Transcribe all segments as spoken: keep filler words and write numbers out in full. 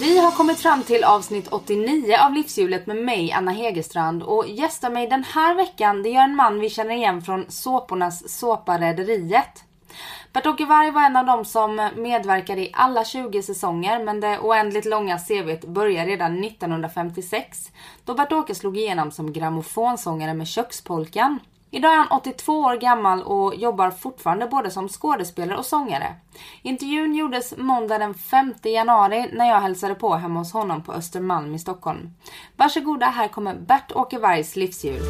Vi har kommit fram till avsnitt åttionio av Livshjulet med mig, Anna Hegerstrand. Och gästar mig den här veckan, det gör en man vi känner igen från såpornas såpa Rederiet. Bert-Åke Varg var en av dem som medverkade i alla tjugo säsonger, men det oändligt långa C V:t börjar redan nittonhundrafemtiosex, då Bert-Åke slog igenom som grammofonsångare med Kökspolkan. Idag är han åttiotvå år gammal och jobbar fortfarande både som skådespelare och sångare. Intervjun gjordes måndag den femte januari när jag hälsade på hemma hos honom på Östermalm i Stockholm. Varsågoda, här kommer Bert-Åke Vargs livsjul.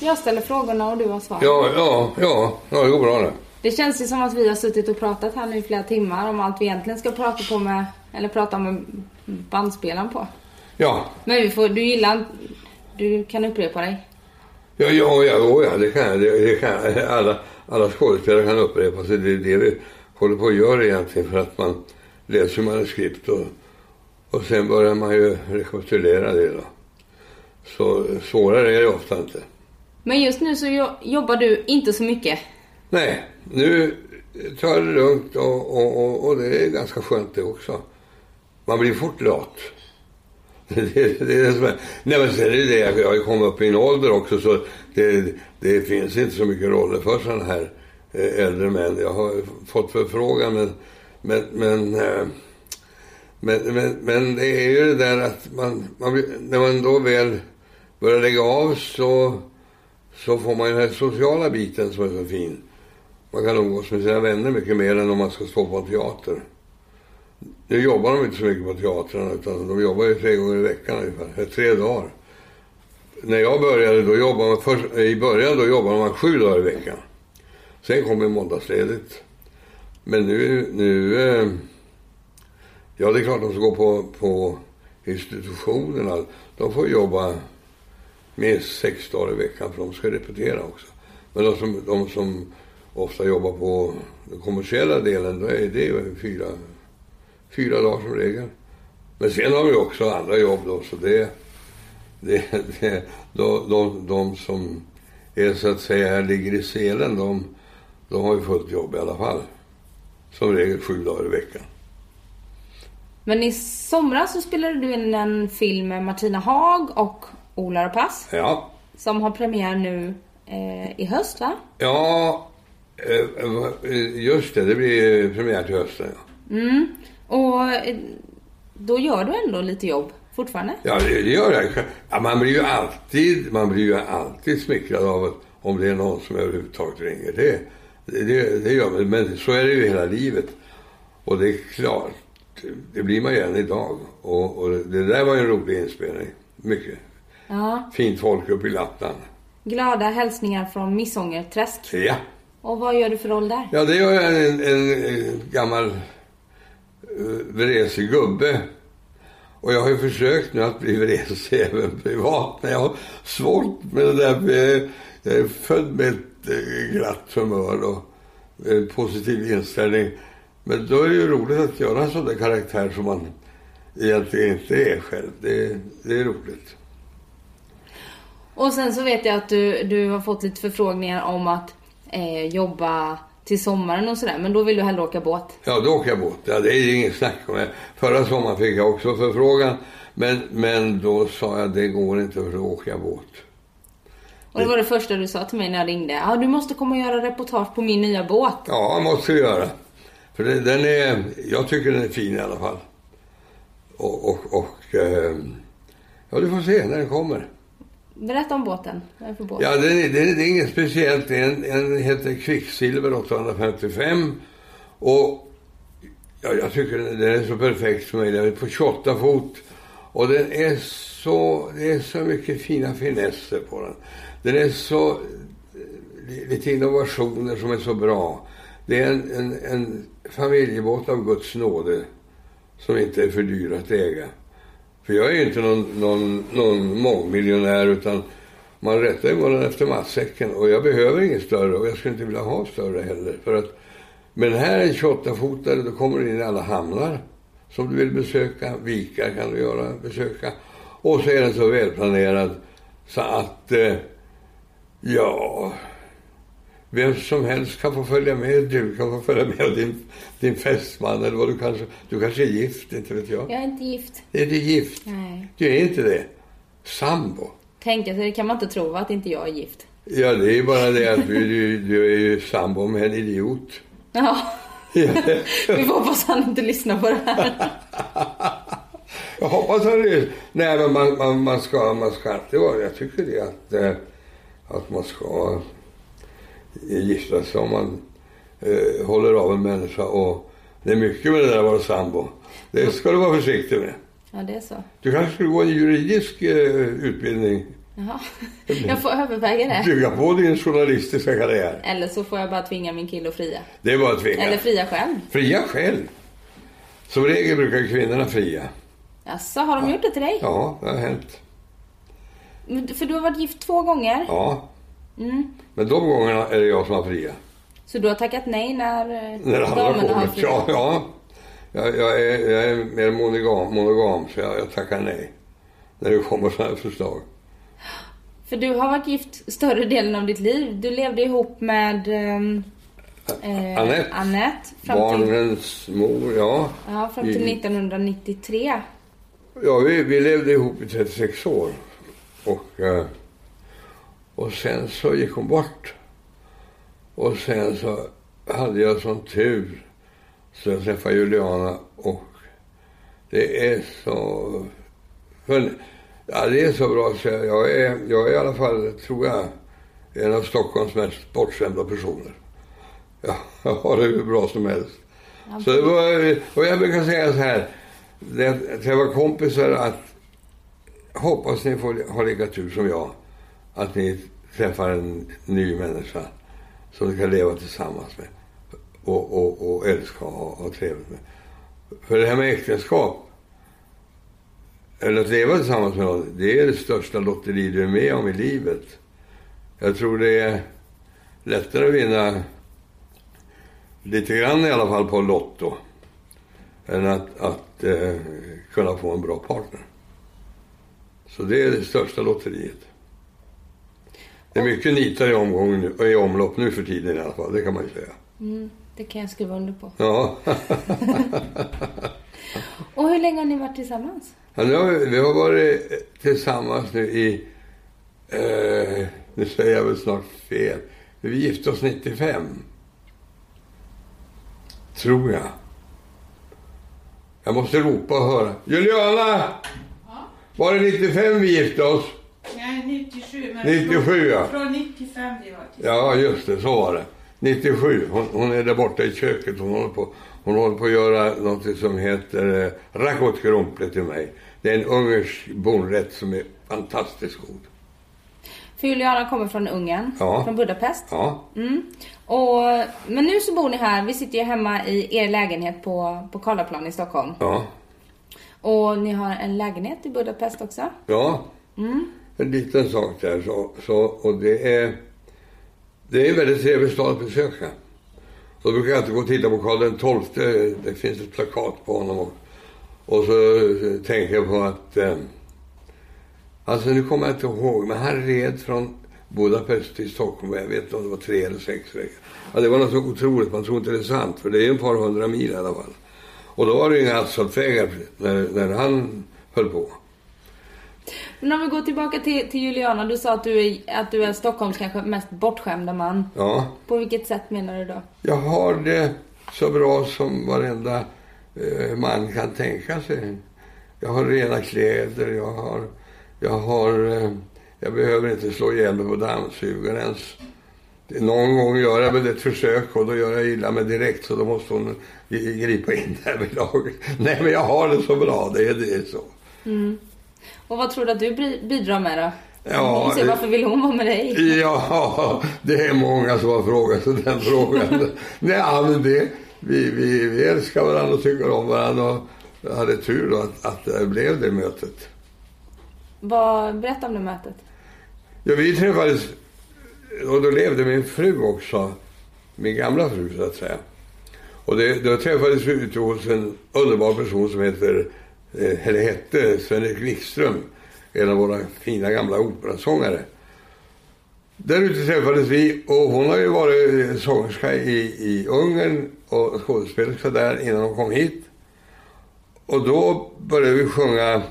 Jag ställer frågorna och du har svar. Ja, ja, ja, ja, det går bra nu. Det känns ju som att vi har suttit och pratat här nu i flera timmar om allt vi egentligen ska prata på med, eller prata om bandspelaren på. Ja. Men vi får, du gillar... Du kan upprepa dig. Ja, ja, ja, ja det kan, det, det kan. Alla, alla skådespelare kan upprepa sig. Det är det vi håller på att göra egentligen, för att man läser manuskript och, och sen börjar man ju rekonstruera det då. Så svårare är det ofta inte. Men just nu så jobbar du inte så mycket? Nej, nu tar jag det lugnt och, och, och, och det är ganska skönt det också. Man blir fort lat. Det är, det är det som är. Nej, men sen är det det. Jag har ju kommit upp i en ålder också, så det, det finns inte så mycket roller för sådana här äldre män. Jag har fått förfrågan, men men men, men, men, men det är ju det där att man, man, när man då väl börjar lägga av så, så får man ju den här sociala biten som är så fin. Man kan umgås med sina vänner mycket mer än om man ska stå på teater. Nu jobbar de inte så mycket på teatrarna, utan de jobbar ju tre gånger i veckan ungefär, tre dagar. När jag började då jobbade man, först, i början då jobbade man sju dagar i veckan. Sen kom ju måndagsledigt. Men nu, nu, ja det är klart de som går på, på institutionerna, de får jobba minst sex dagar i veckan, för de ska repetera också. Men de som, de som ofta jobbar på den kommersiella delen, då är det ju fyra... Fyra dagar som regel. Men sen har vi också andra jobb då, så det, det, det de, de, de som är så att säga här ligger i selen, de, de har ju fullt jobb i alla fall. Som regel sju dagar i veckan. Men i somras så spelade du in en film med Martina Haag och Ola Ropass. Ja. Som har premiär nu eh, i höst, va? Ja, just det, det blir premiär till hösten, ja. Mm. Och då gör du ändå lite jobb fortfarande? Ja, det gör jag. Ja, man blir ju alltid, man blir ju alltid smickrad av att, om det är någon som överhuvudtaget ringer. Det, det, det gör man. Men så är det ju hela livet. Och det är klart, det blir man ju än idag. Och, och det där var ju en rolig inspelning. Mycket. Ja. Fint folk uppe i Lappland. Glada hälsningar från Missånger, Träsk. Ja. Och vad gör du för roll där? Ja, det gör jag en, en, en gammal... vresig gubbe, och jag har ju försökt nu att bli vresig även privat, men jag har svårt med det där, för jag är född med ett glatt humör och en positiv inställning, men då är det ju roligt att göra en sån där karaktär som man egentligen inte är själv. Det, det är roligt. Och sen så vet jag att du, du har fått lite förfrågningar om att eh, jobba till sommaren och sådär, men då vill du hellre åka båt. Ja, då åker jag båt. Ja, det är inget snack om det. Förra sommaren fick jag också förfrågan, men, men då sa jag, det går inte, för då åker jag båt. Och det var det första du sa till mig när jag ringde. Ja, du måste komma och göra reportage på min nya båt. Ja, jag måste göra. För det, den är, jag tycker den är fin i alla fall. Och, och, och ja, du får se när den kommer. Berätta om båten. båten. Ja, det är, det, är, det är inget speciellt. Den, den heter Kvicksilver åttahundrafemtiofem. Och ja, jag tycker den, den är så perfekt som möjligt. Den är på tjugoåtta fot. Och den är så, det är så mycket fina finesser på den. Den är så... Lite innovationer som är så bra. Det är en, en, en familjebåt av Guds nåde. som inte är för dyr att äga. För jag är ju inte någon, någon, någon mångmiljonär, utan man rättar ju målen efter matsäcken. Och jag behöver ingen större, och jag skulle inte vilja ha större heller. För att, men här är en tjugoåtta-fotare, då kommer du in i alla hamnar som du vill besöka. Vikar kan du göra, besöka. Och så är den så välplanerad så att, eh, ja, vem som helst kan få följa med. Du kan få följa med din, din fästman eller vad du kanske... Du kanske är gift, inte vet jag. Jag är inte gift. Är du gift? Nej. Du är inte det. Sambo. Tänk, alltså, det kan man inte tro att inte jag är gift. Ja, det är bara det att du, du är ju sambo med en idiot. Ja. Vi får hoppas han inte lyssnar på det här. Jag hoppas han lyssnar. Nej, men man, man, man ska... Man ska alltid vara... Jag tycker det att... Att man ska... gifta sig om man eh, håller av en människa, och det är mycket med det där att vara sambo. Det ska du vara försiktig med. Ja, det är så. Du kanske skulle gå en juridisk eh, utbildning. Jaha, jag får överväga det. Bygga på din journalistiska karriär. Eller så får jag bara tvinga min kille att fria. Det är bara att tvinga. Eller fria själv. Fria själv. Som regel brukar kvinnorna fria. Jaså, har de ja. gjort det till dig? Ja, det har hänt. För du har varit gift två gånger? Ja. Mm. Men de gångerna är det jag som har fria. Så du har tackat nej när, när damerna har fria? Ja, ja. Jag, jag, är, jag är mer monogam, monogam så jag, jag tackar nej när det kommer sådana här förslag. För du har varit gift större delen av ditt liv. Du levde ihop med eh, Anette, Anette barnens mor, ja. Ja, fram till nittonhundranittiotre. Ja, vi, vi levde ihop i trettiosex år. Och... Eh, Och sen så gick hon bort. Och sen så hade jag sån tur så jag träffade Juliana, och det är så... Ja, det är så bra så jag är, jag är i alla fall, tror jag, en av Stockholms mest bortskämda personer. Ja, jag har det hur bra som helst. Så det var, och jag brukar säga så här, att träffa kompisar, att hoppas ni får ha lika tur som jag. Att ni träffar en ny människa som ni kan leva tillsammans med och, och, och älska och ha trevligt med. För det här med äktenskap, eller att leva tillsammans med någon, det är det största lotteri du är med om i livet. Jag tror det är lättare att vinna lite grann i alla fall på lotto än att, att eh, kunna få en bra partner. Så det är det största lotteriet. Det är mycket nitar i, omgång nu, i omlopp nu för tiden i alla fall, det kan man ju säga. Mm, det kan jag skriva under på. Ja. Och hur länge har ni varit tillsammans? Ja, nu har vi, vi har varit tillsammans nu i, eh, nu säger jag väl snart fel, vi gifte oss nittiofem. Tror jag. Jag måste ropa och höra. Juliana! Ja? Var det nittiofem vi gifte oss? Nej, nittiosju. Men nittiosju, ja. Från nittiofem det var det. Ja, just det, så var det. nittiosju. Hon, hon är där borta i köket. Hon håller på, hon håller på att göra något som heter eh, rakotkrumple till mig. Det är en ungersk bonrätt som är fantastiskt god. För Juliana kommer från Ungern. Ja. Från Budapest. Ja. Mm. Och, men nu så bor ni här. Vi sitter ju hemma i er lägenhet på, på Karlaplan i Stockholm. Ja. Och ni har en lägenhet i Budapest också. Ja. Mm. En liten sak där så, så, och det är det är en väldigt trevlig stad att besöka. Så brukar jag alltid gå och titta på Karl den tolfte, det finns ett plakat på honom, och, och så, så tänker jag på att eh, alltså nu kommer jag inte ihåg, men han red från Budapest till Stockholm, jag vet inte om det var tre eller sex veckor. Ja, det var något så otroligt, man tror inte det är sant, för det är en par hundra mil i alla fall. Och då var det ju inga asfaltvägar när, när han höll på. Men om vi går tillbaka till, till Juliana, du sa att du är, att du är Stockholms kanske mest bortskämda man. Ja. På vilket sätt menar du då? Jag har det så bra som varenda eh, man kan tänka sig. Jag har rena kläder, jag har, jag har, eh, jag behöver inte slå ihjäl mig på dammsugaren ens. Någon gång gör jag väl ett försök och då gör jag illa mig direkt, så då måste hon gripa in där vid laget. Nej, men jag har det så bra, det är det så. Mm. Och vad tror du att du bidrar med då? Ja, se, varför vill hon vara med dig? Ja, det är många som har frågat så den frågan. Nej, men det, vi, vi, vi älskar varandra och tycker om varandra. Och jag hade tur då att, att det blev det mötet. Vad, berätta om det mötet. Ja, vi träffades, och då levde min fru också, min gamla fru så att säga. Och det, då träffades vi ute hos en underbar person som heter, eller hette Sven Wikström, en av våra fina gamla operasångare. Där ute träffades vi, och hon har ju varit sångerska i, i Ungern och skådespelerska där innan hon kom hit. Och då började vi sjunga,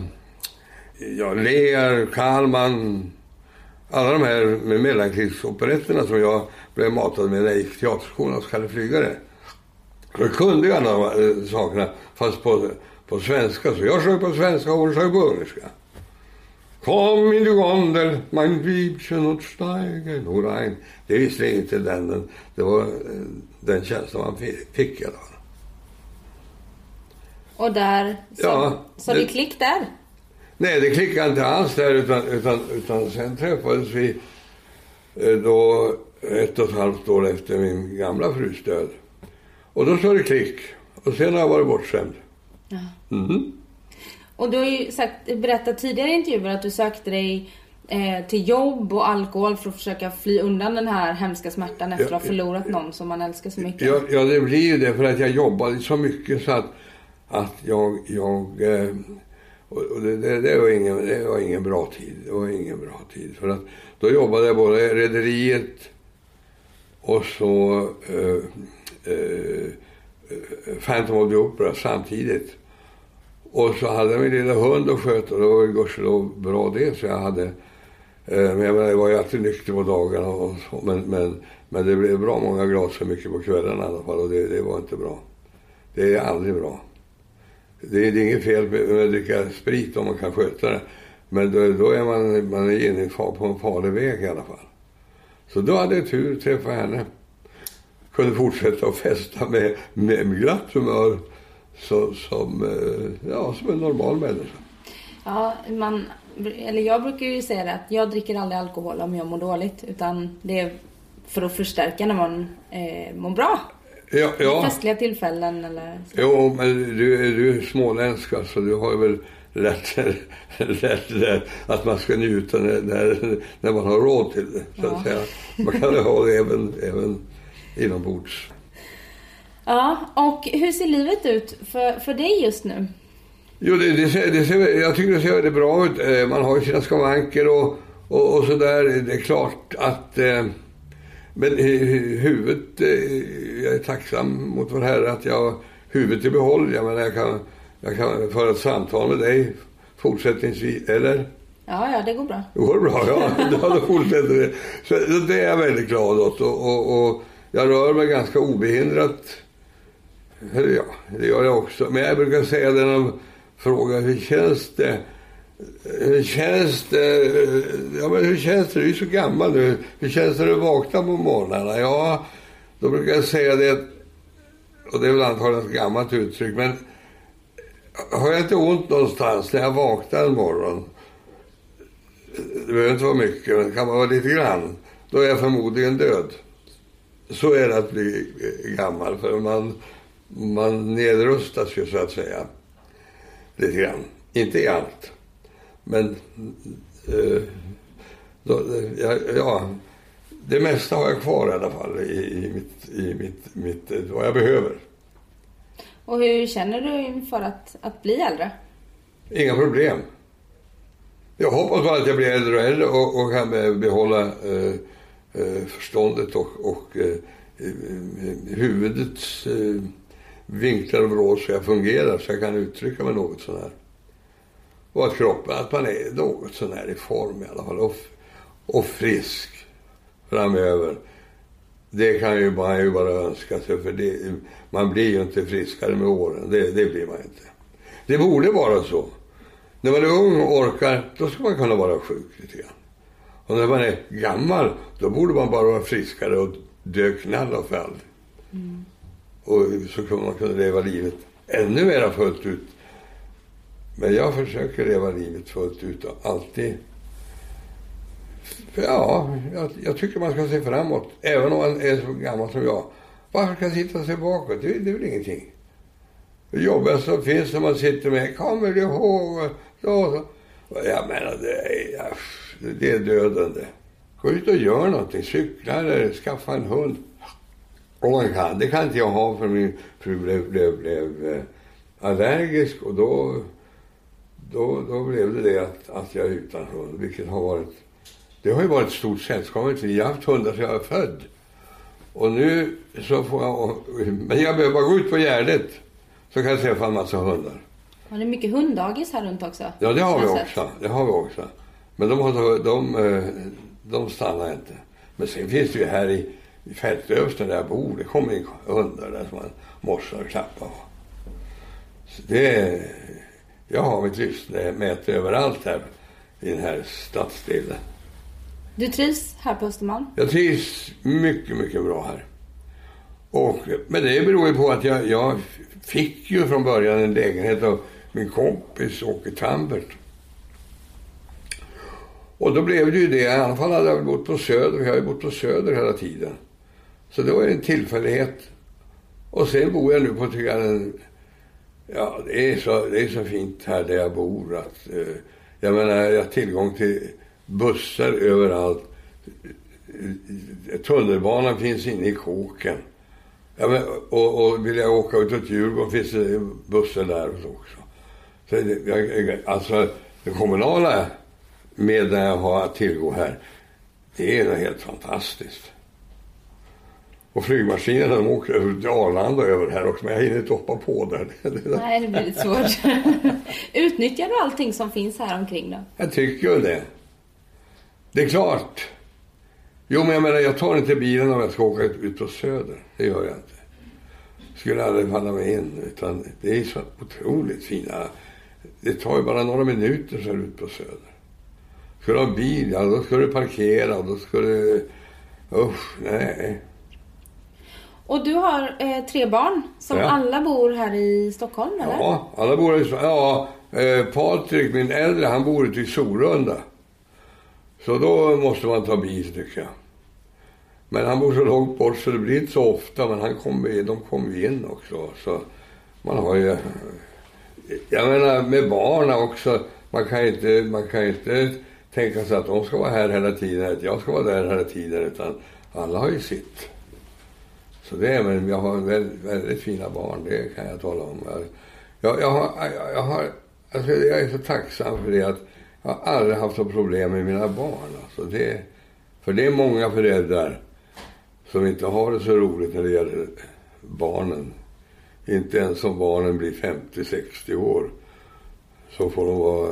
ja, Lehár, Kálmán, alla de här med mellankrigsoperetterna som jag blev matad med när jag gick teaterskolan hos Kalle Flygare. Då kunde jag alla sakerna, fast på, på svenska. Så jag sjöng på svenska och hon sjöng på ungerska. Kom in i gondel, mein Liebchen och steigen och rein. Det visste inte den, det var den känslan man fick i alla fall. Och där, så, ja, så det, det klick där? Nej, det klickade inte alls där, utan, utan, utan sen träffades vi då ett och ett halvt år efter min gamla frus död. Och då såg det klick, och sen har jag varit bortskämd. Ja. Mm-hmm. Och du har ju sagt, berättat tidigare i intervjuer att du sökte dig eh, till jobb och alkohol för att försöka fly undan den här hemska smärtan efter att ha förlorat någon som man älskar så mycket. Ja, ja, det blir ju det för att jag jobbade så mycket så att, att jag... jag eh, och det, det, det, var ingen, det var ingen bra tid. Det var ingen bra tid. För att då jobbade jag både i Rederiet och så eh, eh, Phantom of the Opera samtidigt. Och så hade jag min lilla hund och sköt, och det var ju gudskelov bra det, så jag hade... Eh, men jag var ju alltid nykter på dagarna och så, men, men, men det blev bra många glas för mycket på kvällarna i alla fall, och det, det var inte bra. Det är aldrig bra. Det, det är inget fel med att dricka sprit om man kan sköta det, men då, då är man, man är inne på en farlig väg i alla fall. Så då hade jag tur att träffa henne. Kunde fortsätta att festa med, med glatt humör. Så, som, ja, som en normal människa. Ja, man, eller jag brukar ju säga det att jag dricker aldrig alkohol om jag mår dåligt, utan det är för att förstärka när man eh, mår bra. Ja, ja. I festliga tillfällen eller så. Jo, men du, du är småländsk, så alltså, du har ju väl lätt, lätt, lätt att man ska njuta när, när, när man har råd till det, så ja. Att säga. Man kan ju ha det även, även inombords. Ja, och hur ser livet ut för, för dig just nu? Jo, det, det ser, det ser, jag tycker det ser väldigt bra ut. Man har ju sina skavanker och, och, och sådär. Det är klart att... Eh, men huvudet... Eh, jag är tacksam mot vår herre att jag huvudet i behåll. Jag menar, jag kan, jag kan föra ett samtal med dig fortsättningsvis, eller? Ja, ja, det går bra. Det går bra, ja. Då fortsätter det. Så det är jag väldigt glad åt. Och, och, och jag rör mig ganska obehindrat. Ja, det gör jag också. Men jag brukar säga det när de frågar hur känns det? Hur känns det? Ja, men hur känns det? Du är så gammal nu. Hur känns det när du vaknar på morgnarna? Ja, då brukar jag säga det. Och det är väl antagligen ett gammalt uttryck. Men har jag inte ont någonstans när jag vaknar en morgon? Det behöver inte vara mycket, men det kan vara lite grann. Då är jag förmodligen död. Så är det att bli gammal. För man... Man nedrustas ju så att säga lite grann, inte i allt, men eh, då, ja, ja, det mesta har jag kvar i alla fall i, i, mitt, i mitt, mitt, vad jag behöver. Och hur känner du inför att, att bli äldre? Inga problem. Jag hoppas bara att jag blir äldre och äldre och, och kan behålla eh, eh, förståndet och, och eh, huvudets eh, vinklar och vrå så jag fungerar så jag kan uttrycka mig något sån här. Och att kroppen, att man är något sån här i form i alla fall och, och frisk framöver. Det kan ju man ju bara önska sig, för det, man blir ju inte friskare med åren, det, det blir man inte. Det borde vara så. När man är ung och orkar, då ska man kunna vara sjuk lite grann. Och när man är gammal, då borde man bara vara friskare och dök i alla fall. Mm. Och så kunde man kunna leva livet ännu mer fullt ut. Men jag försöker leva livet fullt ut och alltid. För ja, jag, jag tycker man ska se framåt. Även om man är så gammal som jag. Varför kan sitta och se bakåt? Det, det är väl ingenting. jobbiga som finns när man sitter med. Kommer du ihåg? Så, så. Jag menar, det är, det är dödande. Gå ut och gör någonting. Cykla eller skaffa en hund. Om man kan. Det kan inte jag ha för min fru blev, blev, blev allergisk. Och då, då, då blev det det att, att jag är utan hund. Vilket har varit... Det har ju varit ett stort sällskap. Jag har haft hundar sedan jag är född. Och nu så får jag... Men jag behöver bara gå ut på Gärdet. Så kan jag träffa en massa hundar. Har ni mycket hunddagis här runt också? Ja, det har vi också. Det har vi också. Men de, har, de, de stannar inte. Men sen finns det ju här i, i Fältlövsten där jag bor. Det kommer in hundar där som man morsar och klappar. Så det... Jag har mitt livsmäte överallt här i den här stadsdelen. Du trivs här på Östermalm? Jag trivs mycket, mycket bra här. Och, men det beror ju på att jag, jag fick ju från början en lägenhet av min kompis Åke Tambert. Och då blev det ju det. I alla fall hade jag bott på Söder. Jag har ju bott på Söder hela tiden. Så det var en tillfällighet. Och sen bor jag nu på Tygarn. Ja, det är, så, det är så fint här där jag bor. Att, eh, jag menar, jag har tillgång till... bussar överallt. Tunnelbanan finns inne i kåken. Ja, men, och, och vill jag åka ut åt Djurgården finns det bussar där också. Så jag, alltså det kommunala med det jag har att tillgå här, det är helt fantastiskt. Och flygmaskinerna de åker över till Arlanda över här också, men jag hinner inte hoppa på där. Nej, det blir lite svårt. Utnyttjar du allting som finns här omkring då? Jag tycker ju det. Det är klart. Jo, men jag menar, jag tar inte bilen om jag ska åka ut på Söder. Det gör jag inte. Skulle aldrig falla mig in. Utan det är så otroligt fina. Det tar ju bara några minuter så är du ut på Söder. Ska du ha en bil, ja, då ska du parkera. Då ska du... Usch, nej. Och du har eh, tre barn som ja. alla bor här i Stockholm, eller? Ja, alla bor här i Stockholm. Ja, eh, Patrik, min äldre, han bor ute i Söderönda. Så då måste man ta bil, tycker jag. Men han bor så långt bort så det blir inte så ofta. Men han kom, de kommer in också. Så man har ju... Jag menar, med barna också. Man kan inte, man kan inte tänka sig att de ska vara här hela tiden. Att jag ska vara där hela tiden. Utan alla har ju sitt. Så det är... Men jag har väldigt, väldigt fina barn. Det kan jag tala om. Jag, jag, har, jag, jag, har, alltså jag är så tacksam för det att... Jag har aldrig haft så problem med mina barn. Alltså det, för det är många föräldrar som inte har det så roligt när det gäller barnen. Inte ens om barnen blir femtio sextio år. Så får de vara...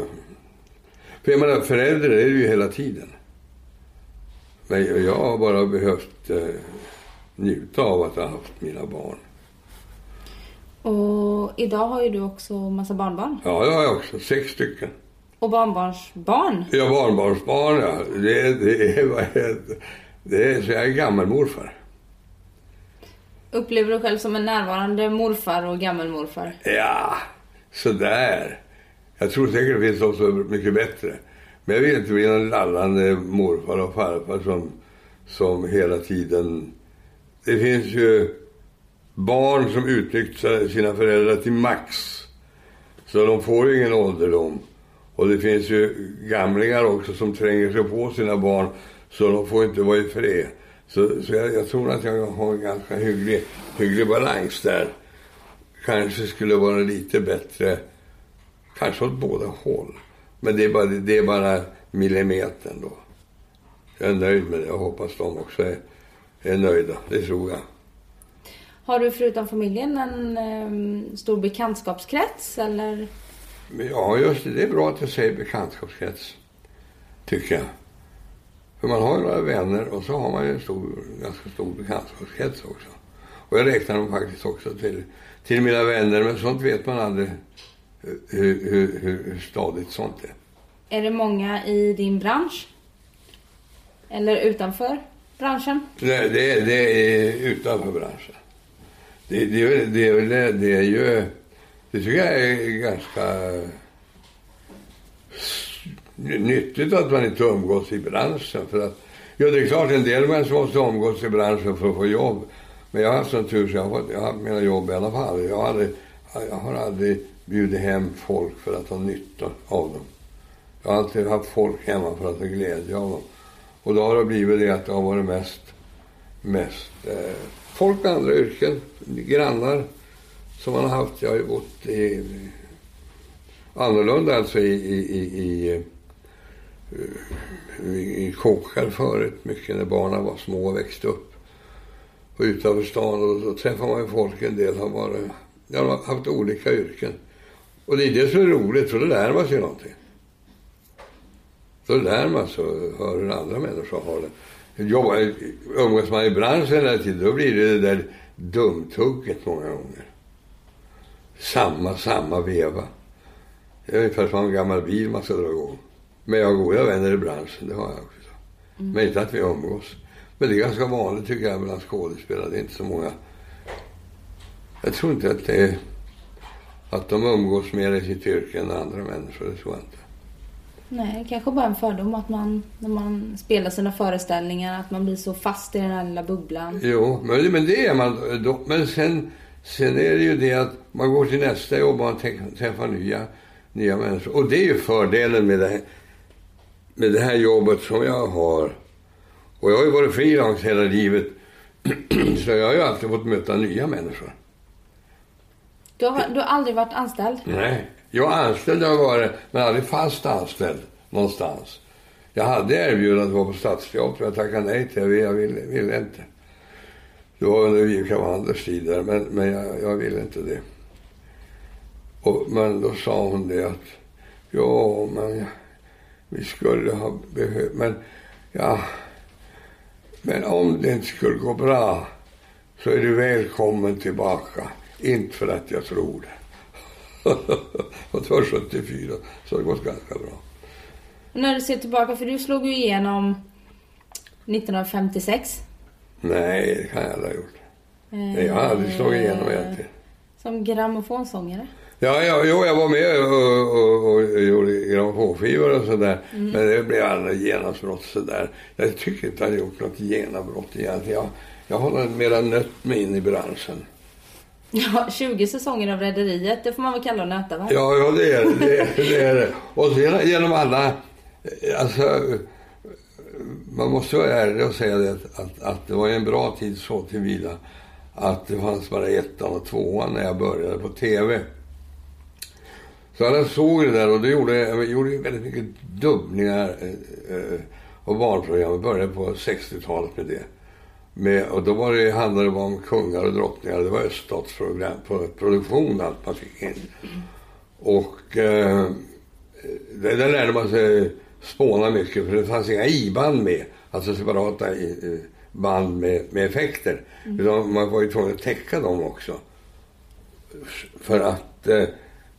För jag menar, föräldrar är det ju hela tiden. Men jag har bara behövt njuta av att jag har haft mina barn. Och idag har ju du också massa barnbarn. Ja, jag har också. Sex stycken. Och barnbarnsbarn? Ja, barnbarnsbarn, ja. Det, det, är, vad heter, det är så jag är gammelmorfar. Upplever du själv som en närvarande morfar och gammelmorfar? Ja, sådär. Jag tror säkert det finns också mycket bättre. Men jag vill inte bli en lallande morfar och farfar som, som hela tiden... Det finns ju barn som utnyttjar sina föräldrar till max. Så de får ju ingen ålderdom. Och det finns ju gamlingar också som tränger sig på sina barn så de får inte vara i fred. Så, så jag, jag tror att jag har en ganska hygglig, hygglig balans där. Kanske skulle vara lite bättre, kanske åt båda håll. Men det är bara, det är bara millimetern då. Jag är nöjd med det. Jag hoppas de också är, är nöjda. Det tror jag. Har du förutom familjen en um, stor bekantskapskrets eller... Ja, just det. Det är bra att jag säger bekantskapskrets, tycker jag. För man har ju några vänner och så har man ju en stor, ganska stor bekantskapskrets också. Och jag räknar dem faktiskt också till, till mina vänner, men sånt vet man aldrig hur, hur, hur stadigt sånt är. Är det många i din bransch? Eller utanför branschen? Nej, det, det är utanför branschen. Det, det, det, det, det är ju... Det tycker jag är ganska nyttigt att man inte umgås i branschen. För att, ja, det är klart en del människor måste umgås i branschen för att få jobb. Men jag har haft sån tur så jag har, jag har mina jobb i alla fall. Jag har aldrig, jag har aldrig bjudit hem folk för att ha nytta av dem. Jag har alltid haft folk hemma för att ha glädje av dem. Och då har det blivit det att jag har varit mest, mest eh, folk med andra yrken, grannar som man har haft. Jag har ju bott i, annorlunda alltså i, i, i, i, i kåkar förut, mycket när barnen var små och växte upp. Och utanför stan och så träffar man ju folk en del har varit, jag har haft olika yrken. Och det är det som är roligt, för då lär man sig någonting. Då lär man sig hur den andra människor har det. Jobbar, umgås man i branschen hela tiden, då blir det det där dumtugget många gånger. Samma, samma veva. Det är ungefär som en gammal bil man ska dra igång. Men jag har goda vänner i branschen, det har jag också. Men inte att vi umgås. Men det är ganska vanligt tycker jag bland skådespelare, det är inte så många. Jag tror inte att, det är, att de umgås mer i sitt yrke än andra människor, det tror jag inte. Nej, kanske bara en fördom att man, när man spelar sina föreställningar, att man blir så fast i den här lilla bubblan. Jo, men, men det är man då, men sen, sen är det ju det att man går till nästa jobb och man träffar nya, nya människor. Och det är ju fördelen med det här, med det här jobbet som jag har. Och jag har ju varit frilans hela livet, så jag har ju alltid fått möta nya människor. Du har, du har aldrig varit anställd? Nej, jag var anställd, jag var, men aldrig fast anställd någonstans. Jag hade erbjudandet att vara på Stadsteater, jag tackade nej till det, jag ville, ville inte. Det var under Vivka Wanders tid där, men, men jag, jag ville inte det. Och, men då sa hon det att, ja, men vi skulle ha behövt, men ja... Men om det inte skulle gå bra så är du välkommen tillbaka. Inte för att jag tror det. Och det var sjuttiofyra så det gått ganska bra. Och när du ser tillbaka, för du slog ju igenom nittonhundrafemtiosex. Nej, det kan jag aldrig ha gjort. Eh, jag har aldrig slog igenom egentligen. Som grammofonsångare? Ja, ja, jo, jag var med och, och, och gjorde grammofonskivor och sådär. Mm. Men det blev aldrig genombrott sådär. Jag tycker inte att jag gjort något genombrott egentligen. Jag, jag har mera nött mig in i branschen. Ja, tjugo säsonger av Rederiet, det får man väl kalla att nöta, va? Ja, ja det är det. det, är det. Och sen, genom alla... Alltså, man måste vara ärlig och säga det, att, att det var en bra tid så tillvida att det fanns bara ettan och tvåan när jag började på tv. Så alla såg det där och det gjorde, jag gjorde väldigt mycket dubbningar eh, och barnprogram. Jag började på sextiotalet med det. Med, och då var det, handlade det bara om kungar och drottningar. Det var öststatsprogram på produktion allt man fick in. Och eh, där, där lärde man sig spåna mycket för det fanns inga i-band med. Alltså separata band med, med effekter. Mm. Man var ju tvungen att täcka dem också. För att... Eh,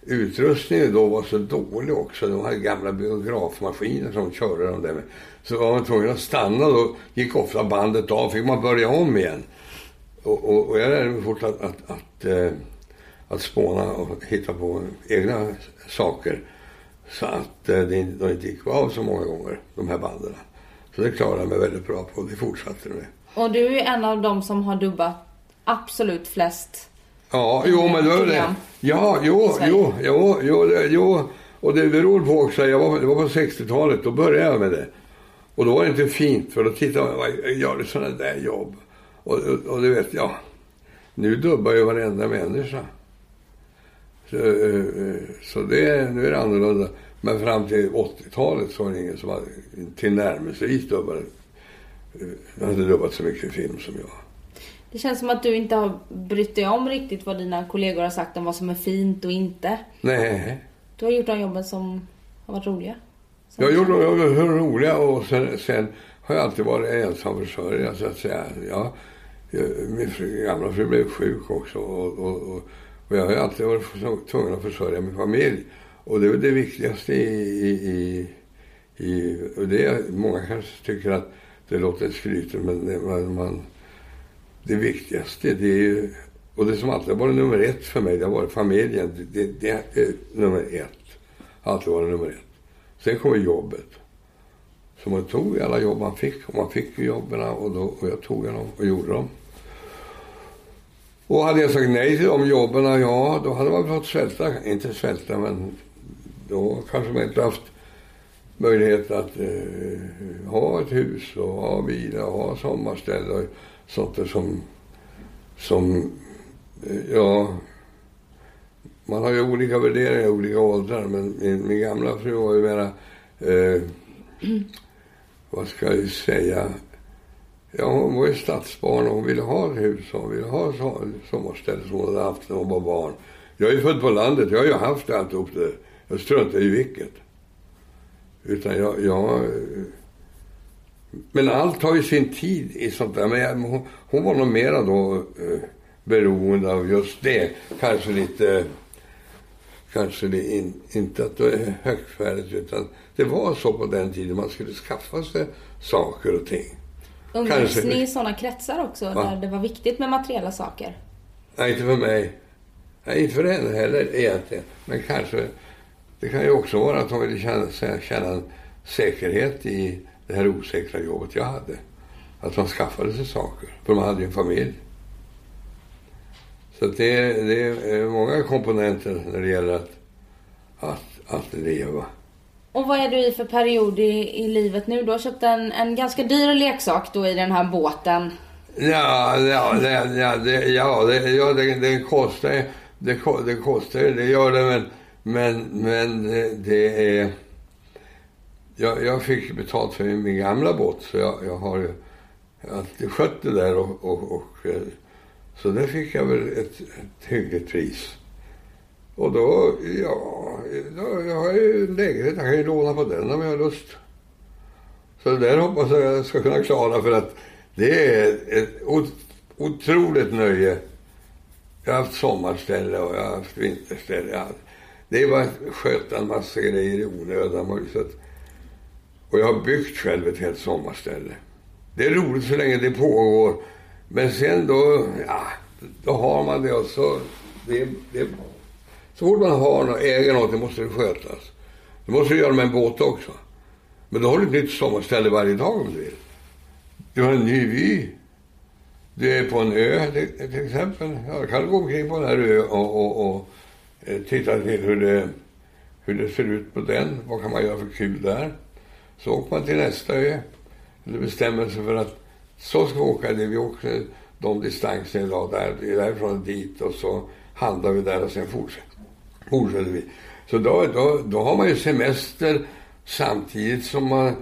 utrustningen då var så dålig också. De hade gamla biografmaskiner som körde dem där med. Så var man tvungen att stanna då. Gick ofta bandet av. Fick man börja om igen. Och, och, och jag lärde mig fort att, att, att, att spåna och hitta på egna saker. Så att det inte, de inte gick av så många gånger. De här banden. Så det klarade jag mig väldigt bra på. Det fortsatte med. Och du är ju en av dem som har dubbat absolut flest... Ja, jo, men då det. Ja, jo, jo, jo, jo, jo. Och det beror på också, jag var, det var på sextiotalet, då började jag med det. Och då var det inte fint, för då tittade man, jag gör sådana där jobb. Och, och, och du vet, ja, nu dubbar ju varenda människa. Så, så det, nu är det annorlunda. Men fram till åttiotalet så var det ingen som hade tillnärmelsevis dubbat. Jag hade dubbat så mycket film som jag. Det känns som att du inte har brytt dig om riktigt vad dina kollegor har sagt om vad som är fint och inte. Nej. Du har gjort de jobben som har varit roliga. Jag har gjort de jobben som roliga och sen, sen har jag alltid varit ensam försörjare så att säga. Jag, min fru, gamla fru blev sjuk också och, och, och, och jag har alltid varit tvungen att försörja min familj. Och det är det viktigaste i... i, i och det är, många kanske tycker att det låter skrytigt men man... man det viktigaste, det är ju, och det som alltid var nummer ett för mig, det var familjen, det, det, det är nummer ett. Alltid var det nummer ett. Sen kommer jobbet. Så man tog alla jobb man fick, och man fick jobben och, då, och jag tog dem och gjorde dem. Och hade jag sagt nej till de jobben, ja, då hade man fått svälta. Inte svälta, men då kanske man inte haft möjlighet att eh, ha ett hus och ha bilar och ha sommarställe och sånt som, som eh, ja, man har ju olika värderingar, olika åldrar, men min, min gamla fru var ju mera, eh, vad ska jag säga, ja, hon var ju stadsbarn och hon ville ha ett hus, hon ville ha ett sommarställe som hon hade haft när hon var barn. Jag är ju född på landet, jag har ju haft alltihop det, jag struntar i vilket. Utan jag, jag... Men allt har ju sin tid i sånt där. Men jag, hon, hon var nog mera då eh, beroende av just det. Kanske lite... Kanske det in, inte att det är högfärdigt, utan det var så på den tiden man skulle skaffa sig saker och ting. Umgicks ni i sådana kretsar också, va? Där det var viktigt med materiella saker? Nej, inte för mig. Nej, inte för henne heller egentligen. Men kanske... Det kan ju också vara att de ville känna, känna säkerhet i det här osäkra jobbet jag hade. Att man skaffade sig saker. För man hade ju en familj. Så det, det är många komponenter när det gäller att, att, att leva. Och vad är du i för period i, i livet nu? Du har köpt en, en ganska dyr leksak då i den här båten. Ja, ja, det, ja, det, ja, det, ja, det, det kostar ju. Det, det kostar ju, det gör det, men... Men, men det, det är... Jag, jag fick betalt för min gamla båt, så jag, jag har ju alltid skött det där. Och, och, och, så där fick jag väl ett, ett hyggligt pris. Och då, ja, då, jag har ju en lägenhet, jag kan ju låna på den om jag har lust. Så det där hoppas jag jag ska kunna klara, för att det är ett otroligt nöje. Jag har haft sommarställe och jag har haft vinterställe. Det var skönt en massa grejer i onödan. Och jag har byggt själv ett helt sommarställe. Det är roligt så länge det pågår. Men sen då, ja, då har man det och så... Det, det, så fort man har och äger något, det måste det skötas. Det måste du göra med en båt också. Men då har du ett nytt sommarställe varje dag om du vill. Du har en ny vy. Du är på en ö till exempel. Jag kan gå omkring på den här ö och... och, och titta till hur det, hur det ser ut på den. Vad kan man göra för kul där? Så åker man till nästa ö. Eller bestämmer sig för att så ska vi åka. Det vi åker de distanserna idag där, därifrån dit. Och så handlar vi där och sen fortsätter, fortsätter vi. Så då, då, då har man ju semester samtidigt som man,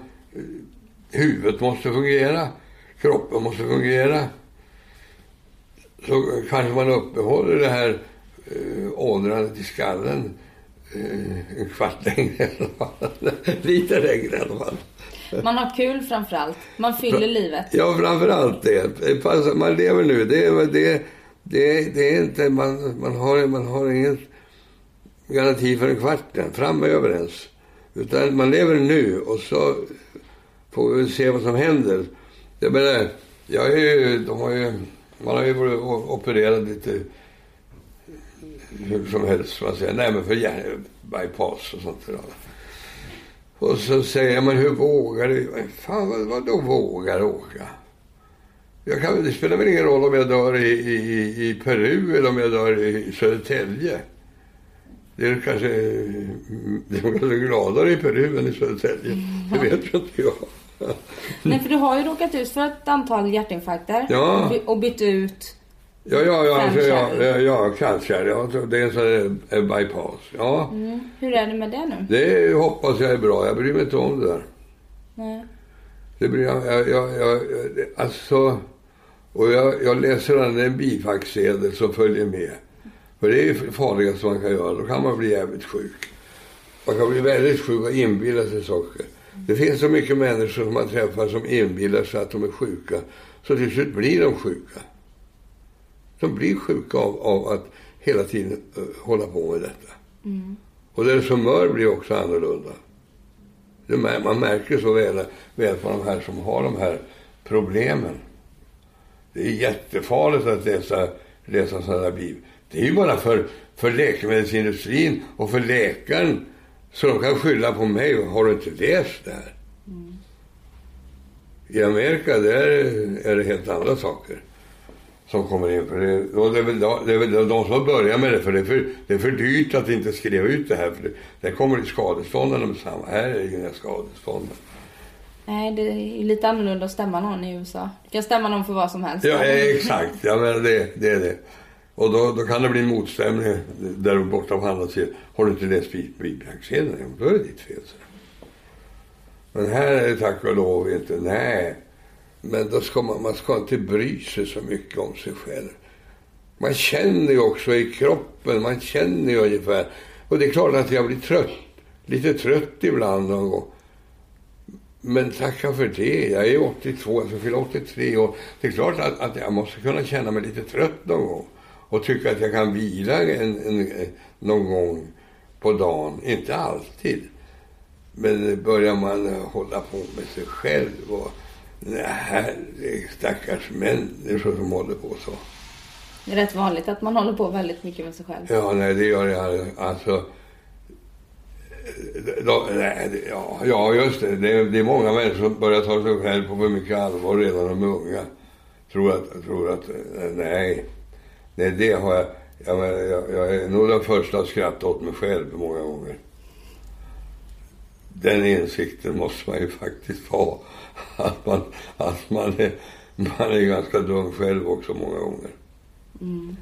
huvudet måste fungera. Kroppen måste fungera. Så kanske man uppehåller det här åldrandet i skallen en kvart längre i alla fall. Lite längre i alla fall. Man har kul framförallt. Man fyller Fra- livet. Ja, framförallt det. Man lever nu. Det är, det, det, det är inte... Man, man, har, man har ingen garanti för en kvart framöver ens. Utan man lever nu och så får vi se vad som händer. Jag menar, jag är ju... De har ju man har ju varit opererat lite... hur som helst, man säger, nej men för järn, bypass och sånt där. Och så säger man, hur vågar du? Fan, vad, vad då vågar åka? Jag kan, det spelar väl ingen roll om jag dör i, i, i Peru eller om jag dör i Södertälje. Det är kanske, det är kanske gladare i Peru än i Södertälje. Det vet jag inte jag. Nej, för du har ju råkat ut för ett antal hjärtinfarkter. Ja. Och bytt ut... Ja, ja, ja, alltså, ja, ja, ja, kranskärl, ja, det är en sån här bypass, ja. Mm. Hur är det med det nu? Det hoppas jag är bra, jag bryr mig inte om det där. Nej. Det blir jag, jag, jag, jag alltså, och jag, jag läser den en bifacksedel som följer med. För det är ju farligast som man kan göra, då kan man bli jävligt sjuk. Man kan bli väldigt sjuk och inbilla sig saker. Det finns så mycket människor som man träffar som inbillar sig att de är sjuka, så till slut blir de sjuka. De blir sjuka av, av att hela tiden uh, hålla på med detta. Mm. Och deras humör blir också annorlunda. Det, man märker så väl, väl på de här som har de här problemen. Det är jättefarligt att läsa, läsa sådana där biblar. Det är ju bara för, för läkemedelsindustrin och för läkaren. Så de kan skylla på mig. Har du inte läst det här? Mm. I Amerika där är det helt andra saker. som kommer in. För det, och det, är väl de, det är väl de som börjar med det, för det är för, det är för dyrt att inte skriva ut det här. För det, det kommer i skadestånden med samma. Här är det inga skadestånd. Nej, det är lite annorlunda att stämma någon i U S A. Du kan stämma någon för vad som helst. Ja, exakt. Ja, men det, det är det. Och då, då kan det bli en motstämning där borta på andra sidan. Har du inte läst bidragssedeln, då är det ditt fel. Men här är det tack och lov inte. Nej, men då ska man, man ska inte bry sig så mycket om sig själv. Man känner ju också i kroppen, man känner ju ungefär. Och det är klart att jag blir trött, lite trött ibland någon gång. Men tacka för det, jag är åttiotvå, jag fyller åttiotre och det är klart att, att jag måste kunna känna mig lite trött någon gång. Och tycka att jag kan vila en, en, någon gång på dagen, inte alltid. Men börjar man hålla på med sig själv och nej, det är stackars människor som håller på så. Det är rätt vanligt att man håller på väldigt mycket med sig själv. Ja, nej, det gör jag alltså. Då, nej, ja, ja, just det. det. är, det är många människor som börjar ta sig själv på för mycket allvar redan de unga. Tror att, tror att nej, nej, det har jag, jag, jag, jag är nog den första att skratta åt mig själv många gånger. Den insikten måste man ju faktiskt ha. Att man, att man, är, man är ganska dum själv också många gånger. Mm.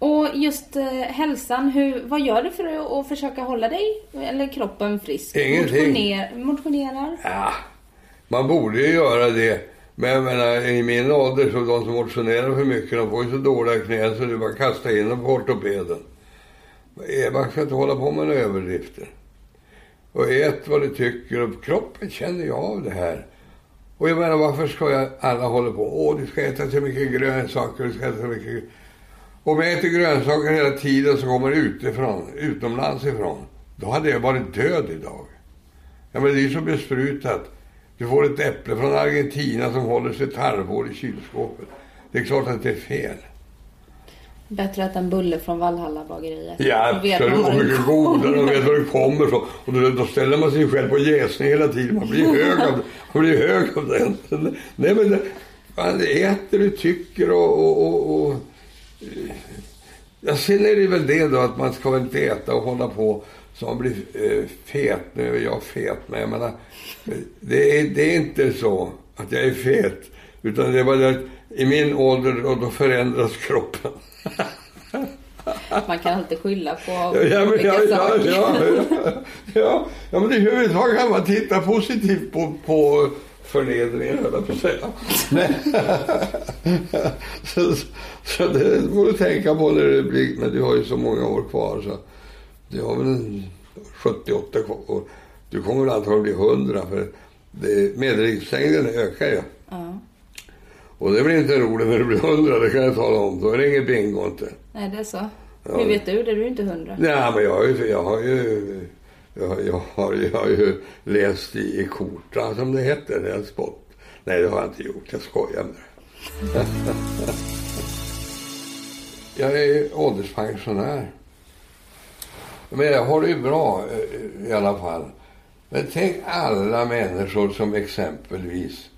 Och just eh, hälsan, hur, vad gör du för att försöka hålla dig eller kroppen frisk? Ingenting. Motioner, motionerar? Ja, man borde ju göra det. Men jag menar, i min ålder så de som motionerar för mycket, de får ju så dåliga knän så du bara kastar in dem på ortopeden. Man ska inte hålla på med några överdrifter. Och ät vad du tycker och kroppen känner jag av det här. Och jag menar, varför ska jag alla hålla på? Åh, du ska äta så mycket grönsaker, du ska äta så mycket. Om jag äter grönsaker hela tiden så kommer utifrån, utomlands ifrån. Då hade jag varit död idag. Ja, men det är så besprutat. Du får ett äpple från Argentina som håller sig ett halvår i kylskåpet. Det är klart att det är fel. Bättre att en bulle från Valhalla-bageriet. Ja, och vet man mycket godare och vet var det kommer från. Och då, då ställer man sig själv på jäsning hela tiden. Man blir hög av, man blir hög av den. Nej, men det, man äter du tycker och... och, och, och. Ja, sen är det väl det då att man ska väl inte äta och hålla på så man blir eh, fet. Nu är jag fet, men jag menar, det är, det är inte så att jag är fet, utan det är bara det att i min ålder och då förändras kroppen. Man kan alltid skylla på ja, men, ja, ja, ja, ja, ja, ja, men i huvudtaget kan man titta positivt på, på förnedringen, höll jag på att säga. så, så det får du tänka på när det blir, men du har ju så många år kvar så du har väl sjuttioåtta kvar. Du kommer väl antagligen bli hundra för medellivslängden ökar ju. Ja. Och det blir inte roligt när du blir hundra, det kan jag tala om. Då är det ingen bingo inte. Nej, det är så. Ja. Hur vet du det? Du är inte hundra. Nej, men jag har ju... Jag har ju Jag har, jag, har, jag har ju läst i, i korta som det heter, det är en spott. Nej, det har jag inte gjort, jag skojar med det. Jag är ålderspensionär. Men jag har det ju bra i alla fall. Men tänk alla människor som exempelvis